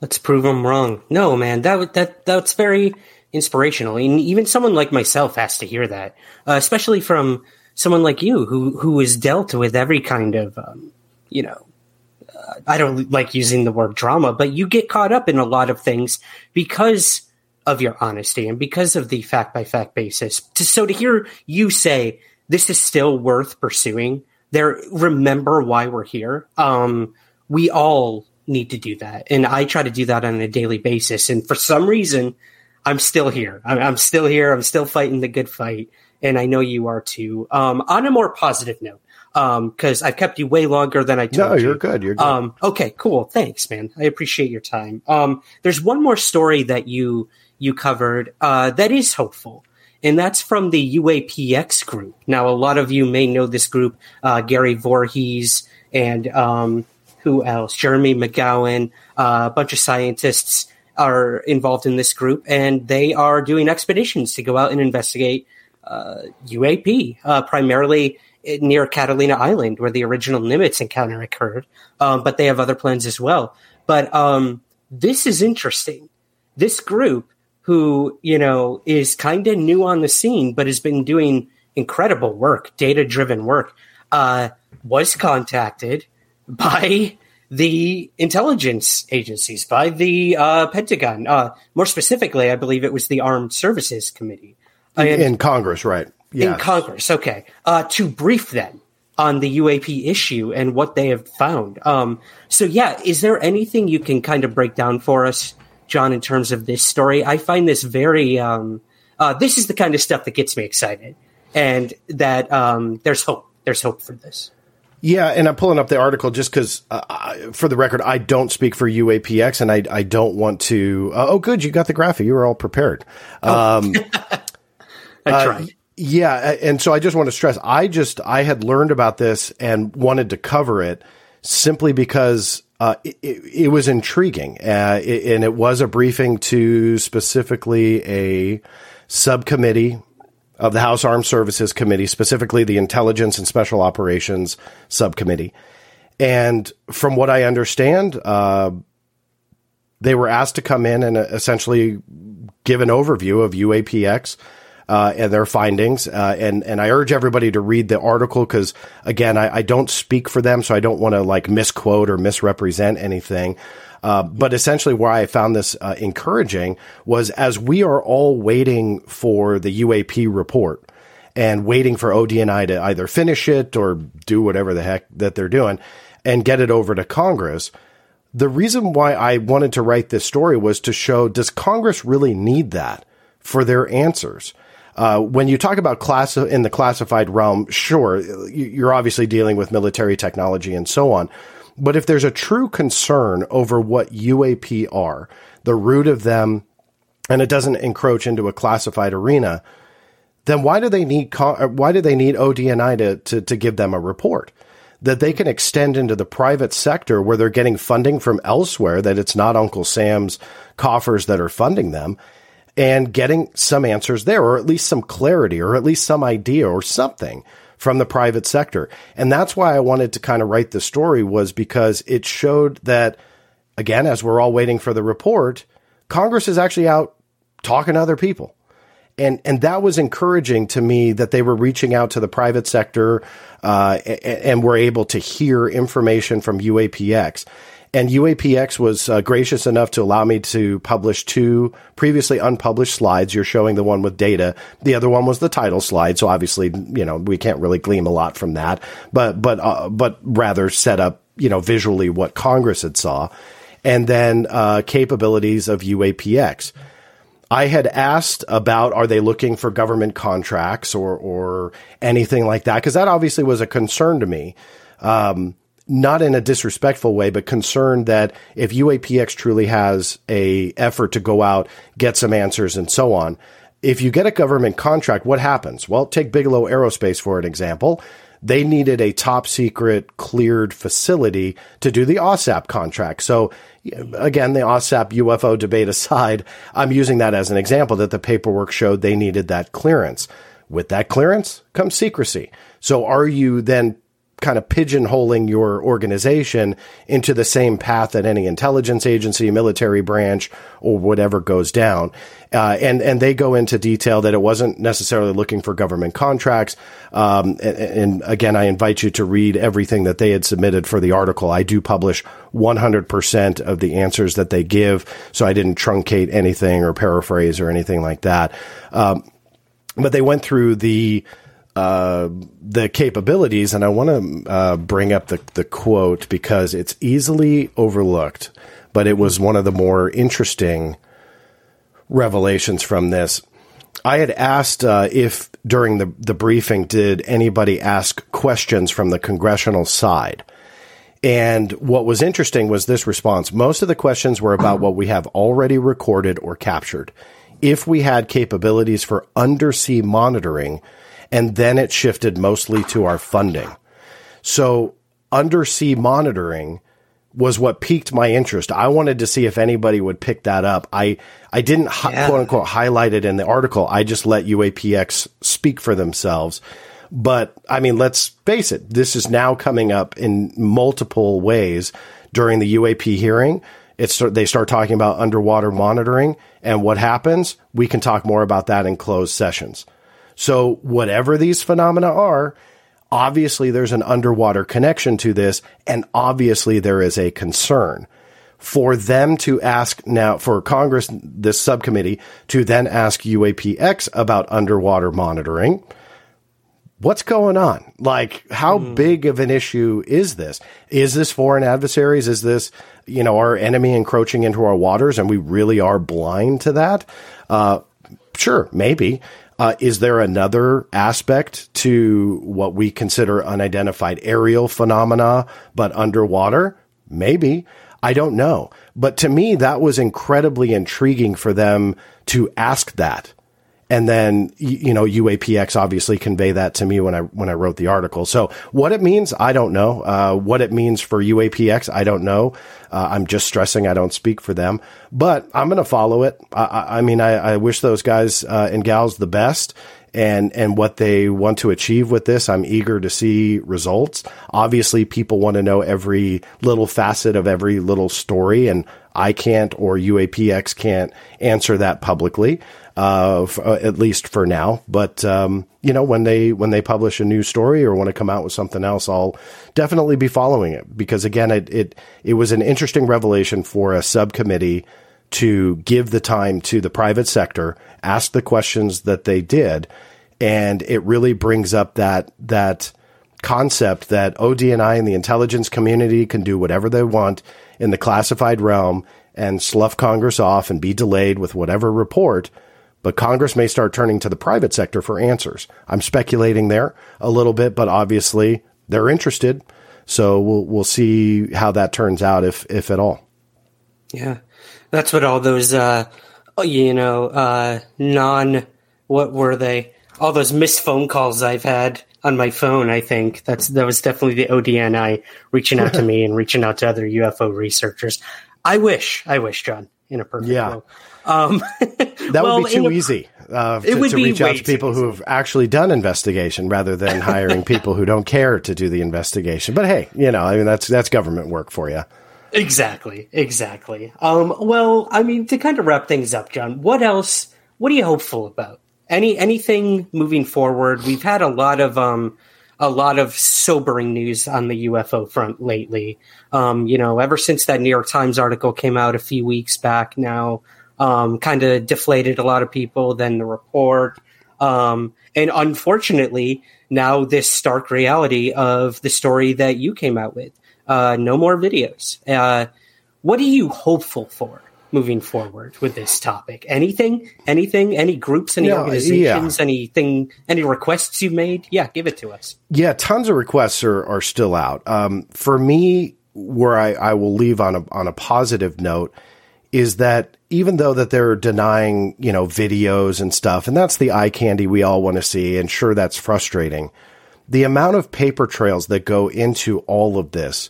Let's prove them wrong. No, man, that's very inspirational. And even someone like myself has to hear that, especially from someone like you who has dealt with every kind of, I don't like using the word drama, but you get caught up in a lot of things because of your honesty and because of the fact-by-fact basis. So to hear you say, this is still worth pursuing, there, remember why we're here. We all need to do that. And I try to do that on a daily basis. And for some reason, I'm still here. I'm still here. I'm still fighting the good fight. And I know you are too. On a more positive note, because I've kept you way longer than I told you. No, you're good. You're good. Okay, cool. Thanks, man. I appreciate your time. There's one more story that you covered that is hopeful. And that's from the UAPX group. Now, a lot of you may know this group, Gary Voorhees and who else? Jeremy McGowan, a bunch of scientists are involved in this group, and they are doing expeditions to go out and investigate UAP, primarily near Catalina Island, where the original Nimitz encounter occurred. But they have other plans as well. But this is interesting. This group, who is kind of new on the scene, but has been doing incredible work, data-driven work, was contacted by the intelligence agencies, by the Pentagon. More specifically, I believe it was the Armed Services Committee. In Congress, right. Yes. In Congress, okay. To brief them on the UAP issue and what they have found. Is there anything you can kind of break down for us, John, in terms of this story? I find this very this is the kind of stuff that gets me excited, and that there's hope. There's hope for this. Yeah, and I'm pulling up the article just because, for the record, I don't speak for UAPX, and I don't want to... oh, good, you got the graphic. You were all prepared. I tried. Yeah, and so I just want to stress, I had learned about this and wanted to cover it simply because it was intriguing, and it was a briefing to specifically a subcommittee of the House Armed Services Committee, specifically the Intelligence and Special Operations Subcommittee. And from what I understand, they were asked to come in and essentially give an overview of UAPX and their findings. And I urge everybody to read the article because, again, I don't speak for them, so I don't want to misquote or misrepresent anything. But essentially where I found this encouraging was as we are all waiting for the UAP report and waiting for ODNI to either finish it or do whatever the heck that they're doing and get it over to Congress, the reason why I wanted to write this story was to show, does Congress really need that for their answers? When you talk about in the classified realm, sure, you're obviously dealing with military technology and so on. But if there's a true concern over what UAP are, the root of them, and it doesn't encroach into a classified arena, then why do they need ODNI to give them a report that they can extend into the private sector where they're getting funding from elsewhere, that it's not Uncle Sam's coffers that are funding them, and getting some answers there, or at least some clarity, or at least some idea or something from the private sector. And that's why I wanted to kind of write the story, was because it showed that, again, as we're all waiting for the report, Congress is actually out talking to other people. And that was encouraging to me, that they were reaching out to the private sector and were able to hear information from UAPX. And UAPX was gracious enough to allow me to publish two previously unpublished slides. You're showing the one with data. The other one was the title slide. So obviously, we can't really glean a lot from that, but rather set up, visually what Congress had saw, and then capabilities of UAPX. I had asked about, are they looking for government contracts or anything like that? Because that obviously was a concern to me. Not in a disrespectful way, but concerned that if UAPX truly has a effort to go out, get some answers and so on, if you get a government contract, what happens? Well, take Bigelow Aerospace for an example. They needed a top secret cleared facility to do the OSAP contract. So again, the OSAP UFO debate aside, I'm using that as an example that the paperwork showed they needed that clearance. With that clearance comes secrecy. So are you then kind of pigeonholing your organization into the same path that any intelligence agency, military branch, or whatever goes down? And they go into detail that it wasn't necessarily looking for government contracts. And again, I invite you to read everything that they had submitted for the article. I do publish 100% of the answers that they give, so I didn't truncate anything or paraphrase or anything like that. But they went through the capabilities, and I want to bring up the quote because it's easily overlooked, but it was one of the more interesting revelations from this. I had asked if during the briefing, did anybody ask questions from the congressional side? And what was interesting was this response. Most of the questions were about what we have already recorded or captured, if we had capabilities for undersea monitoring, and then it shifted mostly to our funding. So undersea monitoring was what piqued my interest. I wanted to see if anybody would pick that up. I didn't quote unquote highlight it in the article. I just let UAPX speak for themselves. But I mean, let's face it. This is now coming up in multiple ways during the UAP hearing. They start talking about underwater monitoring, and what happens? We can talk more about that in closed sessions. So whatever these phenomena are, obviously there's an underwater connection to this, and obviously there is a concern for them to ask now, for Congress, this subcommittee, to then ask UAPX about underwater monitoring. What's going on? Like, how big of an issue is this? Is this foreign adversaries? Is this, our enemy encroaching into our waters, and we really are blind to that? Sure, maybe. Is there another aspect to what we consider unidentified aerial phenomena, but underwater? Maybe. I don't know. But to me, that was incredibly intriguing for them to ask that. And then, UAPX obviously convey that to me when I wrote the article. So what it means, I don't know. What it means for UAPX, I don't know. I'm just stressing I don't speak for them, but I'm going to follow it. I wish those guys and gals the best. and what they want to achieve with this. I'm eager to see results. Obviously, people want to know every little facet of every little story, and I can't, or UAPX can't answer that publicly, at least for now. But you know, when they publish a new story or want to come out with something else, I'll definitely be following it, because again, it was an interesting revelation for a subcommittee to give the time to the private sector, ask the questions that they did, and it really brings up that concept that ODNI and the intelligence community can do whatever they want in the classified realm and slough Congress off and be delayed with whatever report, but Congress may start turning to the private sector for answers. I'm speculating there a little bit, but obviously they're interested. So we'll see how that turns out, if at all. Yeah. That's what all those, what were they? All those missed phone calls I've had on my phone, I think. That was definitely the ODNI reaching out to me and reaching out to other UFO researchers. I wish, John, in a perfect world. That would be too easy to reach out to people who have actually done investigation rather than hiring people who don't care to do the investigation. But hey, that's government work for you. Exactly. To kind of wrap things up, John, what are you hopeful about? Anything moving forward? We've had a lot of sobering news on the UFO front lately. Ever since that New York Times article came out a few weeks back now, kind of deflated a lot of people, then the report. And unfortunately, now this stark reality of the story that you came out with. No more videos. What are you hopeful for moving forward with this topic? Anything, any groups, any organizations, anything, any requests you made? Yeah, give it to us. Yeah, tons of requests are still out. For me, where I will leave on a positive note is that even though that they're denying, videos and stuff, and that's the eye candy we all want to see, and sure, that's frustrating. The amount of paper trails that go into all of this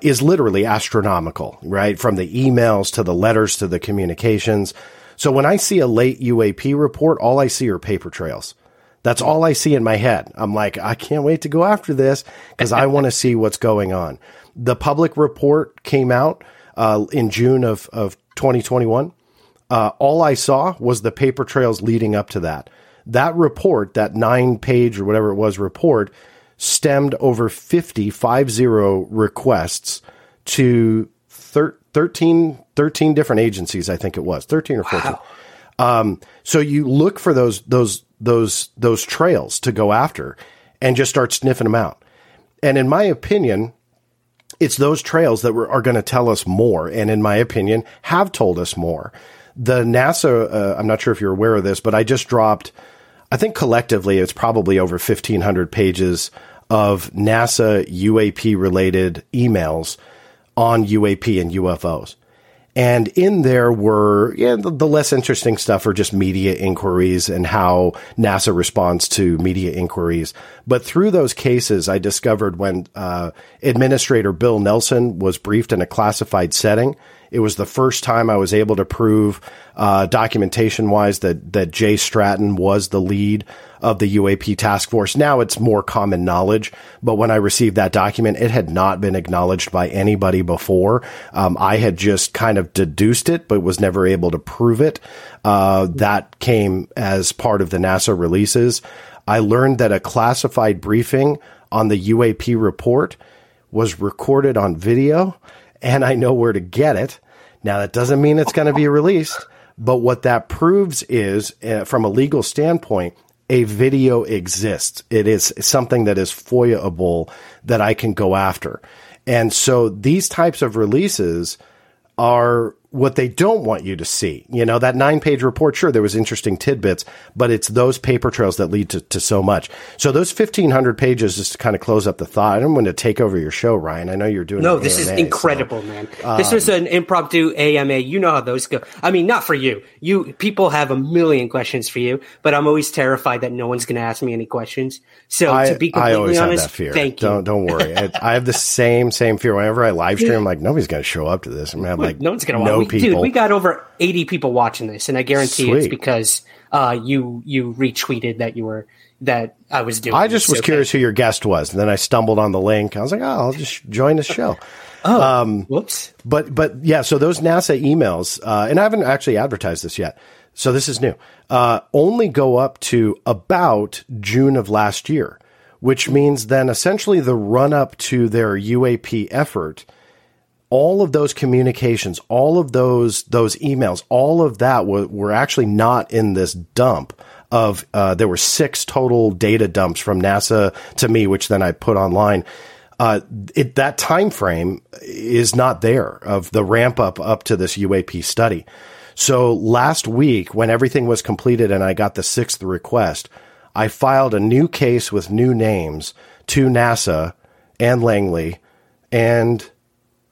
is literally astronomical, right? From the emails to the letters to the communications. So when I see a late UAP report, all I see are paper trails. That's all I see in my head. I'm like, I can't wait to go after this because I want to see what's going on. The public report came out in June of 2021. All I saw was the paper trails leading up to that. That report, that 9-page or whatever it was report, stemmed over 50 requests to 13 different agencies. I think it was 13 or 14. Wow. So you look for those trails to go after and just start sniffing them out. And in my opinion, it's those trails that are going to tell us more. And in my opinion, have told us more. The NASA, I'm not sure if you're aware of this, but I just dropped, I think collectively, it's probably over 1,500 pages of NASA UAP-related emails on UAP and UFOs. And in there were the less interesting stuff are just media inquiries and how NASA responds to media inquiries. But through those cases, I discovered when Administrator Bill Nelson was briefed in a classified setting, it was the first time I was able to prove documentation-wise that Jay Stratton was the lead of the UAP task force. Now it's more common knowledge, but when I received that document, it had not been acknowledged by anybody before. I had just kind of deduced it, but was never able to prove it. That came as part of the NASA releases. I learned that a classified briefing on the UAP report was recorded on video, and I know where to get it. Now, that doesn't mean it's going to be released, but what that proves is, from a legal standpoint, a video exists. It is something that is FOIA-able that I can go after. And so these types of releases are what they don't want you to see. That 9-page report, sure, there was interesting tidbits, but it's those paper trails that lead to so much. So those 1,500 pages, just to kind of close up the thought, I don't want to take over your show, Ryan. I know you're doing No, this AMA, is incredible, so, man. This was an impromptu AMA. You know how those go. I mean, not for you. People have a million questions for you, but I'm always terrified that no one's going to ask me any questions. So to be completely honest, have that fear. Thank you. Don't worry. I have the same fear. Whenever I live stream, I'm like, nobody's going to show up to this. I'm like, no one's going to watch know people. Dude, we got over 80 people watching this, and I guarantee it's because you retweeted that I was doing. I just was curious who your guest was, and then I stumbled on the link. I was like, oh, I'll just join the show. Whoops. But yeah, so those NASA emails, and I haven't actually advertised this yet, so this is new, only go up to about June of last year, which means then essentially the run-up to their UAP effort, all of those communications, all of those emails, all of that were actually not in this dump of there were 6 total data dumps from NASA to me, which then I put online. That time frame is not there of the ramp up to this UAP study. So last week, when everything was completed and I got the 6th request, I filed a new case with new names to NASA and Langley and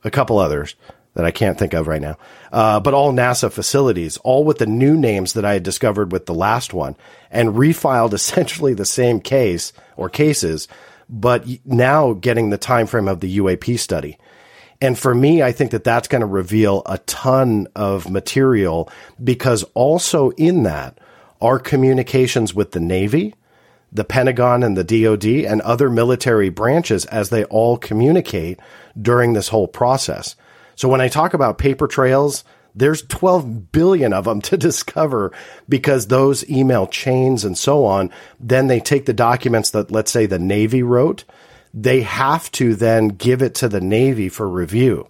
a couple others that I can't think of right now, but all NASA facilities, all with the new names that I had discovered with the last one, and refiled essentially the same case or cases, but now getting the time frame of the UAP study. And for me, I think that that's going to reveal a ton of material, because also in that are communications with the Navy, the Pentagon, and the DOD, and other military branches as they all communicate during this whole process. So when I talk about paper trails, there's 12 billion of them to discover, because those email chains and so on, then they take the documents that, let's say, the Navy wrote. They have to then give it to the Navy for review.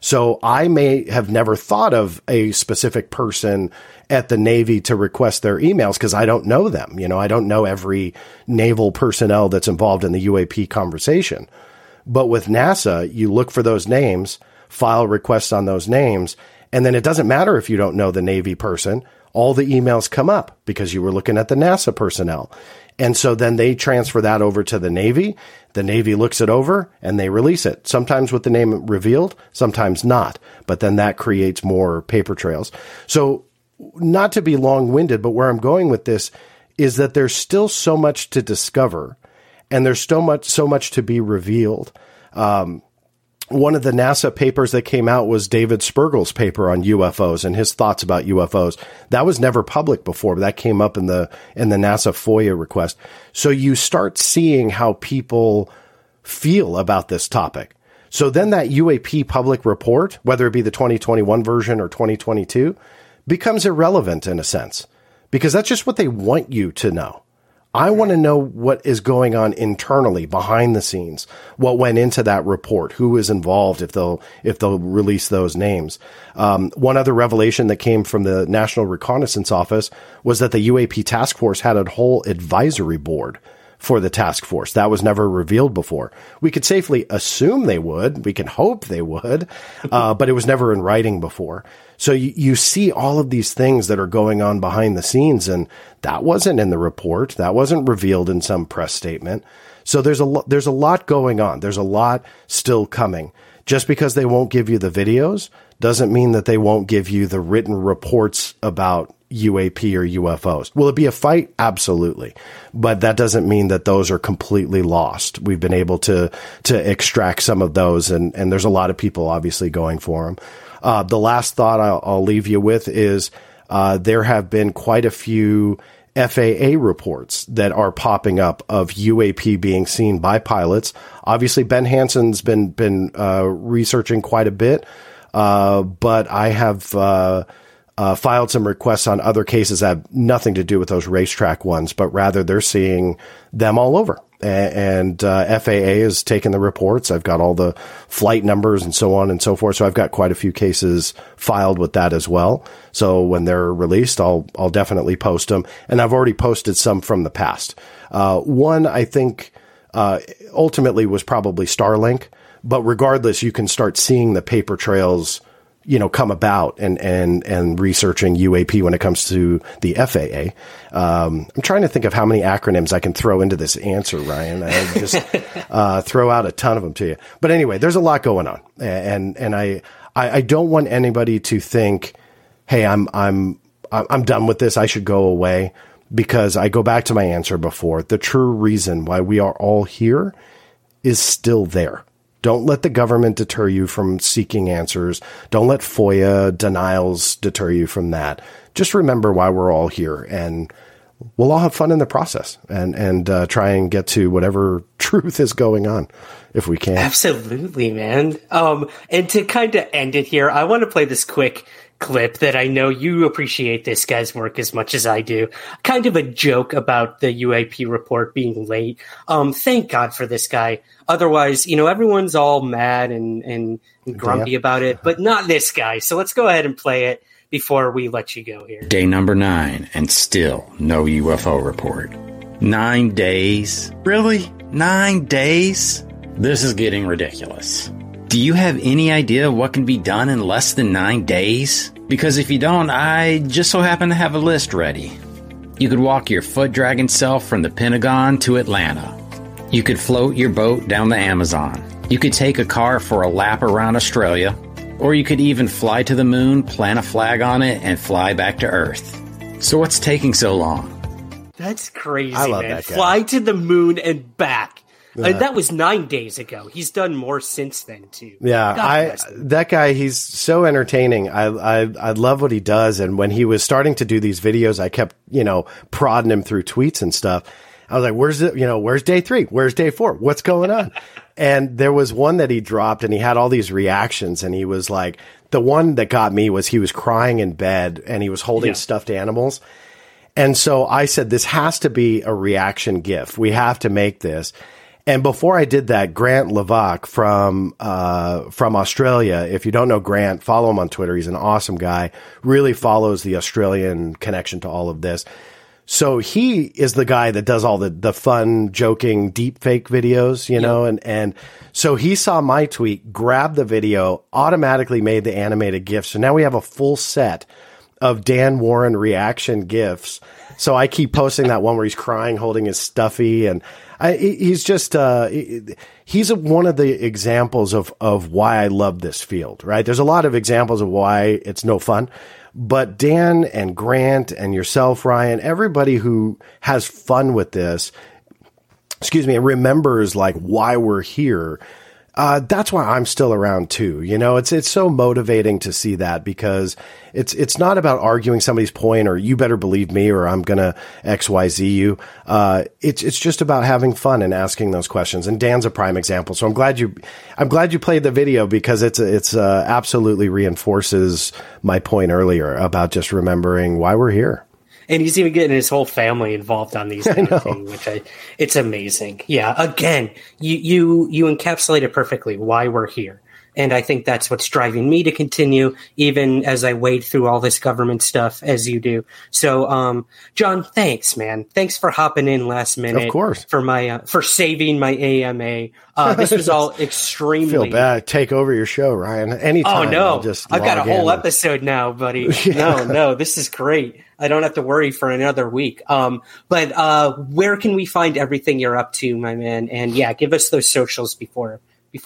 So I may have never thought of a specific person at the Navy to request their emails because I don't know them. You know, I don't know every naval personnel that's involved in the UAP conversation. But with NASA, you look for those names, file requests on those names, and then it doesn't matter if you don't know the Navy person. All the emails come up because you were looking at the NASA personnel. And so then they transfer that over to the Navy. The Navy looks it over and they release it, sometimes with the name revealed, sometimes not. But then that creates more paper trails. So not to be long-winded, but where I'm going with this is that there's still so much to discover and there's so much to be revealed. One of the NASA papers that came out was David Spergel's paper on UFOs and his thoughts about UFOs. That was never public before, but that came up in the NASA FOIA request. So you start seeing how people feel about this topic. So then that UAP public report, whether it be the 2021 version or 2022, becomes irrelevant in a sense, because that's just what they want you to know. I want to know what is going on internally, behind the scenes, what went into that report, who is involved, if they'll release those names. One other revelation that came from the National Reconnaissance Office was that the UAP task force had a whole advisory board for the task force. That was never revealed before. We could safely assume they would. We can hope they would, but it was never in writing before. So you see all of these things that are going on behind the scenes, and that wasn't in the report. That wasn't revealed in some press statement. So there's a lot going on. There's a lot still coming. Just because they won't give you the videos doesn't mean that they won't give you the written reports about UAP or UFOs. Will it be a fight? Absolutely. But that doesn't mean that those are completely lost. We've been able to extract some of those, and there's a lot of people obviously going for them. The last thought I'll leave you with is there have been quite a few FAA reports that are popping up of UAP being seen by pilots. Obviously, Ben Hansen's been researching quite a bit, but I have filed some requests on other cases that have nothing to do with those racetrack ones, but rather they're seeing them all over. And FAA has taken the reports. I've got all the flight numbers and so on and so forth. So I've got quite a few cases filed with that as well. So when they're released, I'll definitely post them. And I've already posted some from the past. One, I think, ultimately was probably Starlink, but regardless, you can start seeing the paper trails, you know, come about and researching UAP when it comes to the FAA. I'm trying to think of how many acronyms I can throw into this answer, Ryan. I'll just throw out a ton of them to you. But anyway, there's a lot going on, and I don't want anybody to think, hey, I'm done with this. I should go away, because I go back to my answer before. The true reason why we are all here is still there. Don't let the government deter you from seeking answers. Don't let FOIA denials deter you from that. Just remember why we're all here, and we'll all have fun in the process and try and get to whatever truth is going on if we can. Absolutely, man. And to kind of end it here, I want to play this quick clip that I know you appreciate this guy's work as much as I do. Kind of a joke about the UAP report being late. Thank God for this guy. Otherwise, you know, everyone's all mad and grumpy about it, but not this guy. So let's go ahead and play it before we let you go here. Day number 9, and still no UFO report. 9 days? Really? 9 days? This is getting ridiculous. Do you have any idea what can be done in less than 9 days? Because if you don't, I just so happen to have a list ready. You could walk your foot-dragging self from the Pentagon to Atlanta. You could float your boat down the Amazon. You could take a car for a lap around Australia. Or you could even fly to the moon, plant a flag on it, and fly back to Earth. So what's taking so long? That's crazy, I love that guy. Fly to the moon and back. That was 9 days ago. He's done more since then, too. Yeah, that guy, he's so entertaining. I love what he does. And when he was starting to do these videos, I kept, prodding him through tweets and stuff. I was like, where's day 3? Where's day 4? What's going on? And there was one that he dropped, and he had all these reactions, and he was like, the one that got me was he was crying in bed, and he was holding stuffed animals. And so I said, this has to be a reaction GIF. We have to make this. And before I did that, Grant Levac from Australia, if you don't know Grant, follow him on Twitter. He's an awesome guy, really follows the Australian connection to all of this. So he is the guy that does all the fun, joking, deep fake videos, and so he saw my tweet, grabbed the video, automatically made the animated GIF. So now we have a full set of Dan Warren reaction GIFs. So I keep posting that one where he's crying, holding his stuffy, and he's just he's one of the examples of why I love this field, right? There's a lot of examples of why it's no fun. But Dan and Grant and yourself, Ryan, everybody who has fun with this, and remembers like why we're here. That's why I'm still around too. It's so motivating to see that, because it's not about arguing somebody's point or you better believe me or I'm going to XYZ you. It's just about having fun and asking those questions. And Dan's a prime example. So I'm glad you played the video, because it's absolutely reinforces my point earlier about just remembering why we're here. And he's even getting his whole family involved on these things, which it's amazing. Yeah, again, you encapsulate it perfectly, why we're here. And I think that's what's driving me to continue, even as I wade through all this government stuff, as you do. So, John, thanks, man. Thanks for hopping in last minute. Of course. For saving my AMA. This was all extremely... Feel bad. Take over your show, Ryan. Anytime. Oh, no. I've got a whole episode now, buddy. Yeah. No, this is great. I don't have to worry for another week. But where can we find everything you're up to, my man? And yeah, give us those socials before you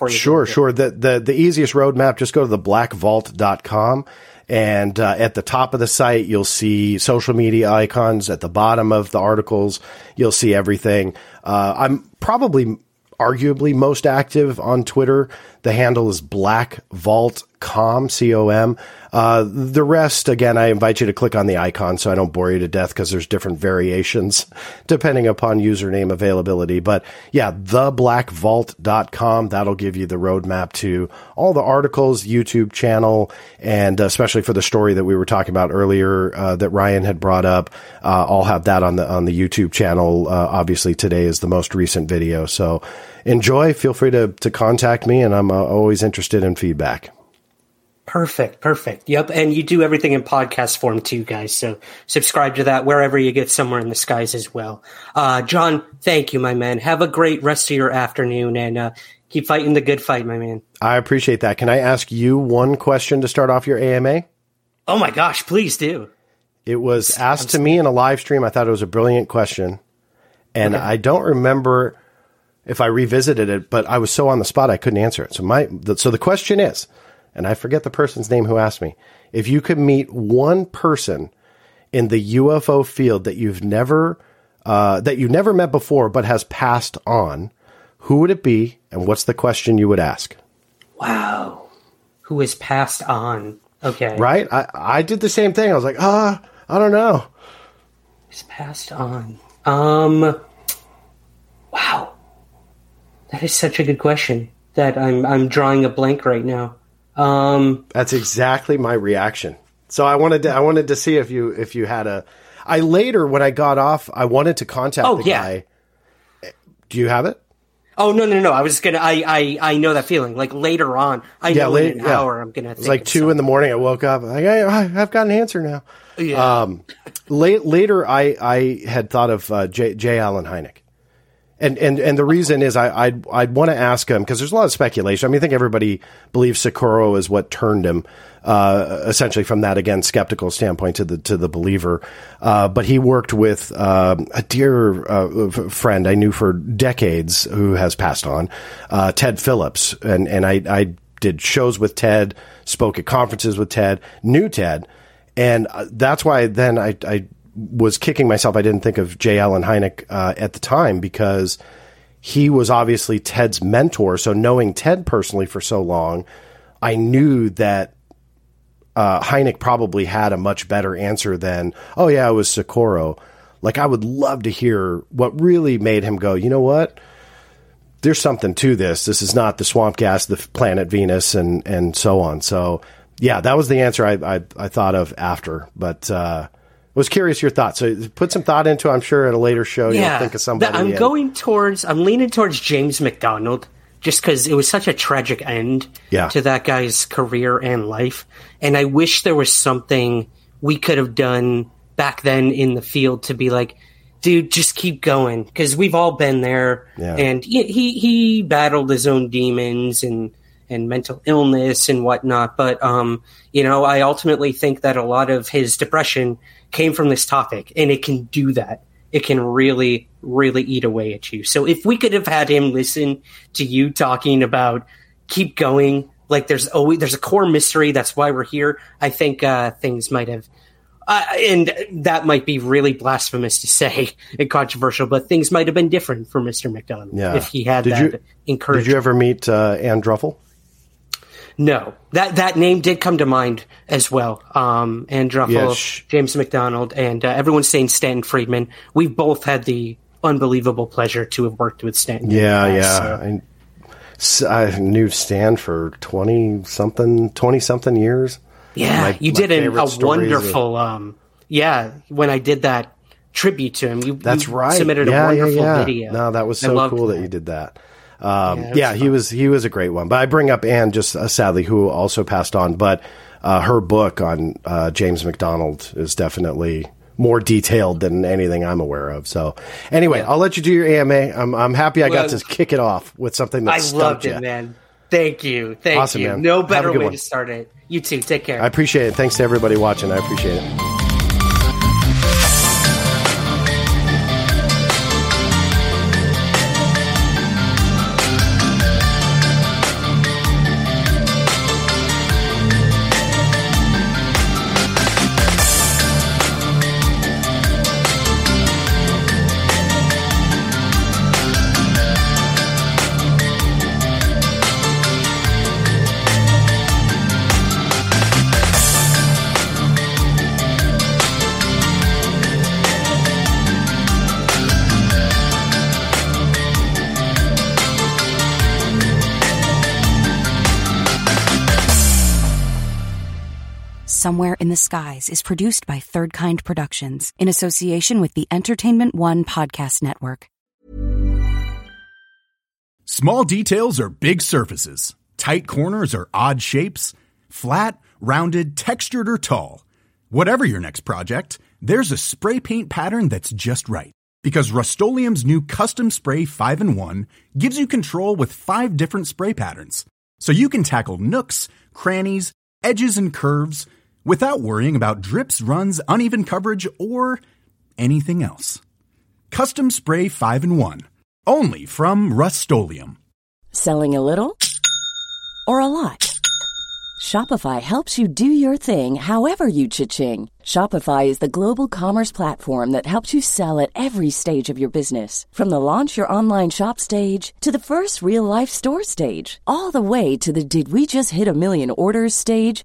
Sure. The easiest roadmap, just go to theblackvault.com. And at the top of the site, you'll see social media icons. At the bottom of the articles, you'll see everything. I'm probably arguably most active on Twitter. The handle is blackvault.com, C-O-M. The rest, again, I invite you to click on the icon so I don't bore you to death, because there's different variations depending upon username availability. But yeah, theblackvault.com, that'll give you the roadmap to all the articles, YouTube channel, and especially for the story that we were talking about earlier that Ryan had brought up. I'll have that on the YouTube channel. Obviously, today is the most recent video. So enjoy. Feel free to contact me, and I'm always interested in feedback. Perfect. Yep. And you do everything in podcast form too, guys. So subscribe to that wherever you get Somewhere in the Skies as well. John, thank you, my man. Have a great rest of your afternoon, and keep fighting the good fight, my man. I appreciate that. Can I ask you one question to start off your AMA? Oh my gosh, please do. It was asked to me in a live stream. I thought it was a brilliant question. And okay. I don't remember if I revisited it, but I was so on the spot, I couldn't answer it. So the question is, and I forget the person's name who asked me, if you could meet one person in the UFO field that you never met before, but has passed on, Who would it be, and what's the question you would ask? Wow. Who is passed on? Okay. Right? I did the same thing. I was like, I don't know. Who's passed on? Wow. That is such a good question that I'm drawing a blank right now. That's exactly my reaction. So I wanted to see if you had a. I later, when I got off, I wanted to contact the guy. Do you have it? Oh, no. I was going to, I know that feeling. Like later on, in an hour, I'm going to think. It was like 2 in the morning. I woke up. Like, I've got an answer now. Yeah. Later, I had thought of J. Allen Hynek. And the reason is I'd want to ask him, because there's a lot of speculation. I mean, I think everybody believes Socorro is what turned him, essentially from that, again, skeptical standpoint to the believer. But he worked with a dear friend I knew for decades who has passed on, Ted Phillips. And I did shows with Ted, spoke at conferences with Ted, knew Ted. And that's why then I was kicking myself. I didn't think of J. Allen Hynek at the time, because he was obviously Ted's mentor. So knowing Ted personally for so long, I knew that Hynek probably had a much better answer than, oh yeah, it was Socorro. Like, I would love to hear what really made him go, you know what? There's something to this. This is not the swamp gas, the planet Venus, and so on. So yeah, that was the answer I thought of after, but, was curious your thoughts. So put some thought into, I'm sure at a later show, you'll think of somebody. I'm leaning towards James McDonald, just because it was such a tragic end to that guy's career and life. And I wish there was something we could have done back then in the field to be like, dude, just keep going. Because we've all been there. Yeah. And he battled his own demons and mental illness and whatnot. But, I ultimately think that a lot of his depression came from this topic, and it can do that. It can really, really eat away at you. So if we could have had him listen to you talking about keep going, like there's a core mystery. That's why we're here. I think things might have, and that might be really blasphemous to say and controversial, but things might have been different for Mr. McDonald if he had that encouragement. Did you ever meet Ann Druffel? No, that name did come to mind as well. Ann Druffel, James McDonald, and everyone's saying Stanton Friedman. We've both had the unbelievable pleasure to have worked with Stanton. Yeah. So. I knew Stan for 20-something years. Yeah, you did a wonderful when I did that tribute to him. That's right. Submitted a wonderful video. No, that was so cool that you did that. He was a great one, but I bring up Anne just sadly, who also passed on, but her book on James McDonald is definitely more detailed than anything I'm aware of. So anyway, I'll let you do your AMA. I'm happy I got to kick it off with something that stumped you. I loved it, man. Thank you. Awesome, man. No better way to start it. You too. Take care. I appreciate it. Thanks to everybody watching. I appreciate it. Somewhere in the Skies is produced by Third Kind Productions in association with the Entertainment One Podcast Network. Small details are big surfaces. Tight corners are odd shapes. Flat, rounded, textured, or tall. Whatever your next project, there's a spray paint pattern that's just right. Because Rust-Oleum's new Custom Spray 5-in-1 gives you control with 5 different spray patterns. So you can tackle nooks, crannies, edges, and curves without worrying about drips, runs, uneven coverage, or anything else. Custom Spray 5-in-1, only from Rust-Oleum. Selling a little or a lot? Shopify helps you do your thing however you cha-ching. Shopify is the global commerce platform that helps you sell at every stage of your business. From the launch your online shop stage to the first real-life store stage, all the way to the did we just hit a million orders stage.